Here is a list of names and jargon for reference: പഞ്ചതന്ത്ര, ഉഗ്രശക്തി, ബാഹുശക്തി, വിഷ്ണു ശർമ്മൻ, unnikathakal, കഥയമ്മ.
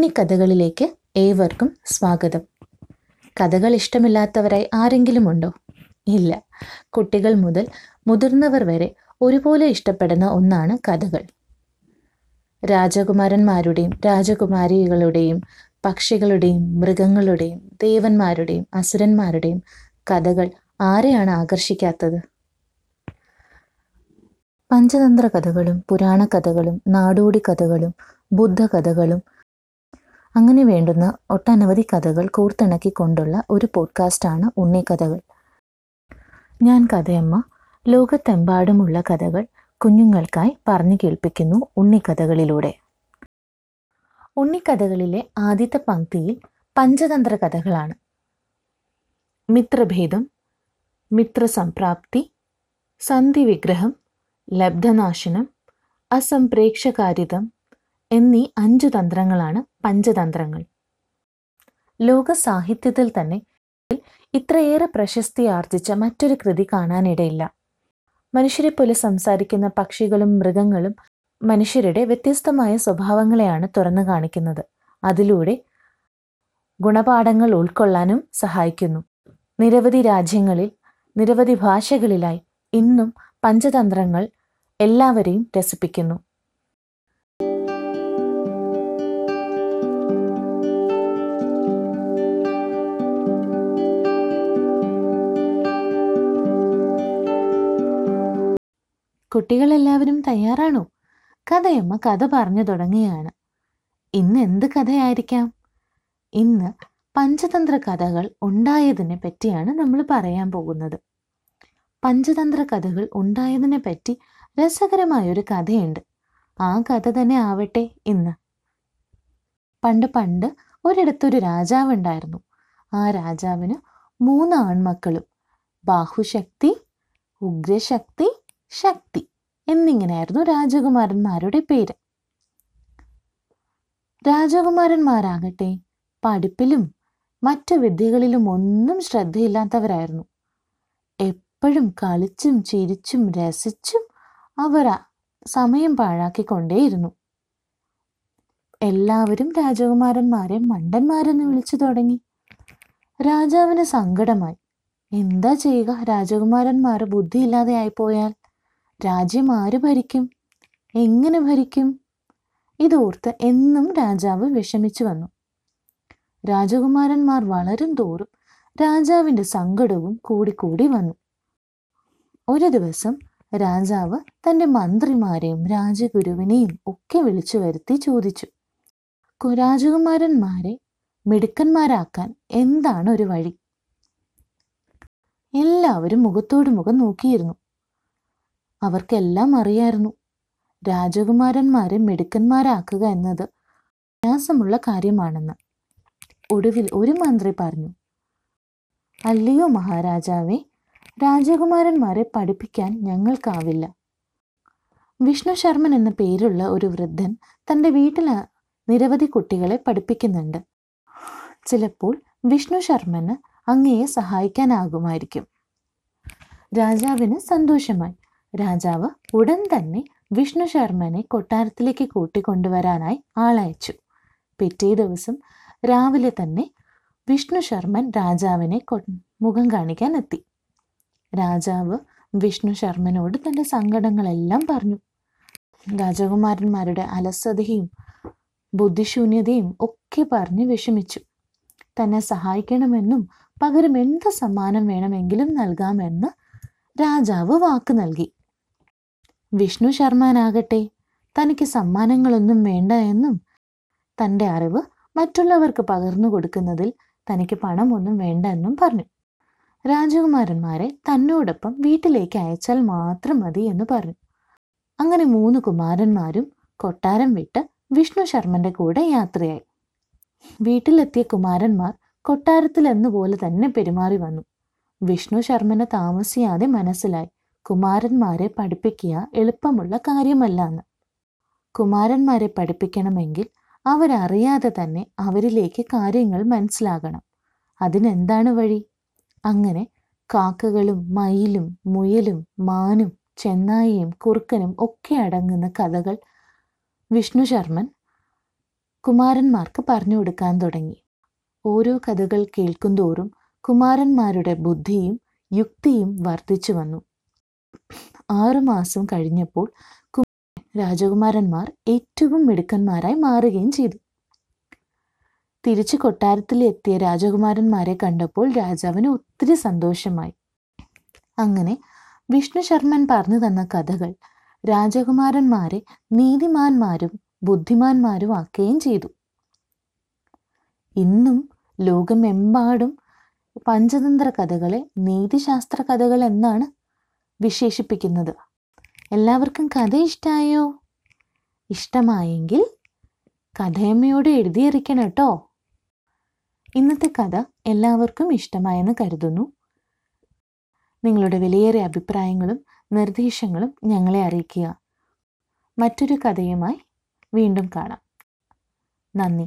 ഉണ്ണിക്കഥകളിലേക്ക് ഏവർക്കും സ്വാഗതം. കഥകൾ ഇഷ്ടമില്ലാത്തവരായി ആരെങ്കിലും ഉണ്ടോ? ഇല്ല. കുട്ടികൾ മുതൽ മുതിർന്നവർ വരെ ഒരുപോലെ ഇഷ്ടപ്പെടുന്ന ഒന്നാണ് കഥകൾ. രാജകുമാരന്മാരുടെയും രാജകുമാരികളുടെയും പക്ഷികളുടെയും മൃഗങ്ങളുടെയും ദേവന്മാരുടെയും അസുരന്മാരുടെയും കഥകൾ ആരെയാണ് ആകർഷിക്കാത്തത്? പഞ്ചതന്ത്ര കഥകളും പുരാണ കഥകളും നാടോടി കഥകളും ബുദ്ധകഥകളും അങ്ങനെ വേണ്ടുന്ന ഒട്ടനവധി കഥകൾ കോർത്തിണക്കിക്കൊണ്ടുള്ള ഒരു പോഡ്കാസ്റ്റാണ് ഉണ്ണിക്കഥകൾ. ഞാൻ കഥയമ്മ ലോകത്തെമ്പാടുമുള്ള കഥകൾ കുഞ്ഞുങ്ങൾക്കായി പറഞ്ഞു കേൾപ്പിക്കുന്നു ഉണ്ണിക്കഥകളിലൂടെ. ഉണ്ണിക്കഥകളിലെ ആദ്യത്തെ പങ്ക്തിയിൽ പഞ്ചതന്ത്ര കഥകളാണ്. മിത്രഭേദം, മിത്രസംപ്രാപ്തി, സന്ധിവിഗ്രഹം, ലബ്ധനാശനം, അസംപ്രേക്ഷകാരിതം എന്നീ 5 തന്ത്രങ്ങളാണ് പഞ്ചതന്ത്രങ്ങൾ. ലോക സാഹിത്യത്തിൽ തന്നെ ഇത്രയേറെ പ്രശസ്തി ആർജിച്ച മറ്റൊരു കൃതി കാണാനിടയില്ല. മനുഷ്യരെ പോലെ സംസാരിക്കുന്ന പക്ഷികളും മൃഗങ്ങളും മനുഷ്യരുടെ വ്യത്യസ്തമായ സ്വഭാവങ്ങളെയാണ് തുറന്നു കാണിക്കുന്നത്. അതിലൂടെ ഗുണപാഠങ്ങൾ ഉൾക്കൊള്ളാനും സഹായിക്കുന്നു. നിരവധി രാജ്യങ്ങളിൽ നിരവധി ഭാഷകളിലായി ഇന്നും പഞ്ചതന്ത്രങ്ങൾ എല്ലാവരെയും രസിപ്പിക്കുന്നു. കുട്ടികളെല്ലാവരും തയ്യാറാണോ? കഥയമ്മ കഥ പറഞ്ഞു തുടങ്ങുകയാണ്. ഇന്ന് എന്ത് കഥയായിരിക്കാം? ഇന്ന് പഞ്ചതന്ത്ര കഥകൾ ഉണ്ടായതിനെ പറ്റിയാണ് നമ്മൾ പറയാൻ പോകുന്നത്. പഞ്ചതന്ത്ര കഥകൾ ഉണ്ടായതിനെ പറ്റി രസകരമായൊരു കഥയുണ്ട്. ആ കഥ തന്നെ ആവട്ടെ ഇന്ന്. പണ്ട് ഒരിടത്തൊരു രാജാവുണ്ടായിരുന്നു. ആ രാജാവിന് 3 ആൺമക്കളും, ബാഹുശക്തി, ഉഗ്രശക്തി, ശക്തി എന്നിങ്ങനെയായിരുന്നു രാജകുമാരന്മാരുടെ പേര്. രാജകുമാരന്മാരാകട്ടെ പഠിപ്പിലും മറ്റു വിദ്യകളിലും ഒന്നും ശ്രദ്ധയില്ലാത്തവരായിരുന്നു. എപ്പോഴും കളിച്ചും ചിരിച്ചും രസിച്ചും അവർ സമയം പാഴാക്കിക്കൊണ്ടേയിരുന്നു. എല്ലാവരും രാജകുമാരന്മാരെ മണ്ടന്മാരെന്ന് വിളിച്ചു തുടങ്ങി. രാജാവിന് സങ്കടമായി. എന്താ ചെയ്യുക? രാജകുമാരന്മാർ ബുദ്ധിയില്ലാതെ ആയിപ്പോയാൽ രാജ്യം ആര് ഭരിക്കും? എങ്ങനെ ഭരിക്കും? ഇതോർത്ത് എന്നും രാജാവ് വിഷമിച്ചു വന്നു. രാജകുമാരന്മാർ വളരും തോറും രാജാവിൻ്റെ സങ്കടവും കൂടിക്കൂടി വന്നു. ഒരു ദിവസം രാജാവ് തൻ്റെ മന്ത്രിമാരെയും രാജഗുരുവിനെയും ഒക്കെ വിളിച്ചു വരുത്തി ചോദിച്ചു, രാജകുമാരന്മാരെ മിടുക്കന്മാരാക്കാൻ എന്താണ് ഒരു വഴി? എല്ലാവരും മുഖത്തോട് മുഖം നോക്കിയിരുന്നു. അവർക്കെല്ലാം അറിയായിരുന്നു രാജകുമാരന്മാരെ മിടുക്കന്മാരാക്കുക എന്നത് പ്രയാസമുള്ള കാര്യമാണെന്ന്. ഒടുവിൽ ഒരു മന്ത്രി പറഞ്ഞു, അല്ലയോ മഹാരാജാവേ, രാജകുമാരന്മാരെ പഠിപ്പിക്കാൻ ഞങ്ങൾക്കാവില്ല. വിഷ്ണു ശർമ്മൻ എന്ന പേരുള്ള ഒരു വൃദ്ധൻ തൻ്റെ വീട്ടിൽ നിരവധി കുട്ടികളെ പഠിപ്പിക്കുന്നുണ്ട്. ചിലപ്പോൾ വിഷ്ണു ശർമ്മന് അങ്ങയെ സഹായിക്കാനാകുമായിരിക്കും. രാജാവിന് സന്തോഷമായി. രാജാവ് ഉടൻ തന്നെ വിഷ്ണു ശർമ്മനെ കൊട്ടാരത്തിലേക്ക് കൂട്ടിക്കൊണ്ടുവരാനായി ആളയച്ചു. പിറ്റേ ദിവസം രാവിലെ തന്നെ വിഷ്ണു ശർമ്മൻ രാജാവിനെ മുഖം കാണിക്കാൻ എത്തി. രാജാവ് വിഷ്ണു ശർമ്മനോട് തൻ്റെ സങ്കടങ്ങളെല്ലാം പറഞ്ഞു. രാജകുമാരന്മാരുടെ അലസതയും ബുദ്ധിശൂന്യതയും ഒക്കെ പറഞ്ഞ് വിഷമിച്ചു. തന്നെ സഹായിക്കണമെന്നും പകരം എന്ത് സമ്മാനം വേണമെങ്കിലും നൽകാമെന്ന് രാജാവ് വാക്ക് നൽകി. വിഷ്ണു ശർമ്മനാകട്ടെ തനിക്ക് സമ്മാനങ്ങളൊന്നും വേണ്ട എന്നും തൻ്റെ അറിവ് മറ്റുള്ളവർക്ക് പകർന്നു കൊടുക്കുന്നതിൽ തനിക്ക് പണമൊന്നും വേണ്ട എന്നും പറഞ്ഞു. രാജകുമാരന്മാരെ തന്നോടൊപ്പം വീട്ടിലേക്ക് അയച്ചാൽ മാത്രം മതി എന്ന് പറഞ്ഞു. അങ്ങനെ 3 കുമാരന്മാരും കൊട്ടാരം വിട്ട് വിഷ്ണു ശർമ്മൻ്റെ കൂടെ യാത്രയായി. വീട്ടിലെത്തിയ കുമാരന്മാർ കൊട്ടാരത്തിൽ എന്നപോലെ തന്നെ പെരുമാറി വന്നു. വിഷ്ണു ശർമ്മനെ താമസിയാതെ മനസ്സിലായി കുമാരന്മാരെ പഠിപ്പിക്കുക എളുപ്പമുള്ള കാര്യമല്ല എന്ന്. കുമാരന്മാരെ പഠിപ്പിക്കണമെങ്കിൽ അവരറിയാതെ തന്നെ അവരിലേക്ക് കാര്യങ്ങൾ മനസ്സിലാകണം. അതിനെന്താണ് വഴി? അങ്ങനെ കാക്കകളും മയിലും മുയലും മാനും ചെന്നായിയും കുറുക്കനും ഒക്കെ അടങ്ങുന്ന കഥകൾ വിഷ്ണു ശർമ്മൻ കുമാരന്മാർക്ക് പറഞ്ഞു കൊടുക്കാൻ തുടങ്ങി. ഓരോ കഥകൾ കേൾക്കുന്തോറും കുമാരന്മാരുടെ ബുദ്ധിയും യുക്തിയും വർദ്ധിച്ചു വന്നു. 6 മാസം കഴിഞ്ഞപ്പോൾ രാജകുമാരന്മാർ ഏറ്റവും മിടുക്കന്മാരായി മാറുകയും ചെയ്തു. തിരിച്ചു കൊട്ടാരത്തിലെത്തിയ രാജകുമാരന്മാരെ കണ്ടപ്പോൾ രാജാവിന് ഒത്തിരി സന്തോഷമായി. അങ്ങനെ വിഷ്ണു ശർമ്മൻ പറഞ്ഞു തന്ന കഥകൾ രാജകുമാരന്മാരെ നീതിമാന്മാരും ബുദ്ധിമാന്മാരും ആക്കുകയും ചെയ്തു. ഇന്നും ലോകമെമ്പാടും പഞ്ചതന്ത്ര കഥകളെ നീതിശാസ്ത്ര കഥകൾ എന്നാണ് വിശേഷിപ്പിക്കുന്നത്. എല്ലാവർക്കും കഥ ഇഷ്ടമായോ? ഇഷ്ടമായെങ്കിൽ കഥയമ്മയോട് എഴുതിയിരിക്കണം കേട്ടോ. ഇന്നത്തെ കഥ എല്ലാവർക്കും ഇഷ്ടമായെന്ന് കരുതുന്നു. നിങ്ങളുടെ വിലയേറിയ അഭിപ്രായങ്ങളും നിർദ്ദേശങ്ങളും ഞങ്ങളെ അറിയിക്കുക. മറ്റൊരു കഥയുമായി വീണ്ടും കാണാം. നന്ദി.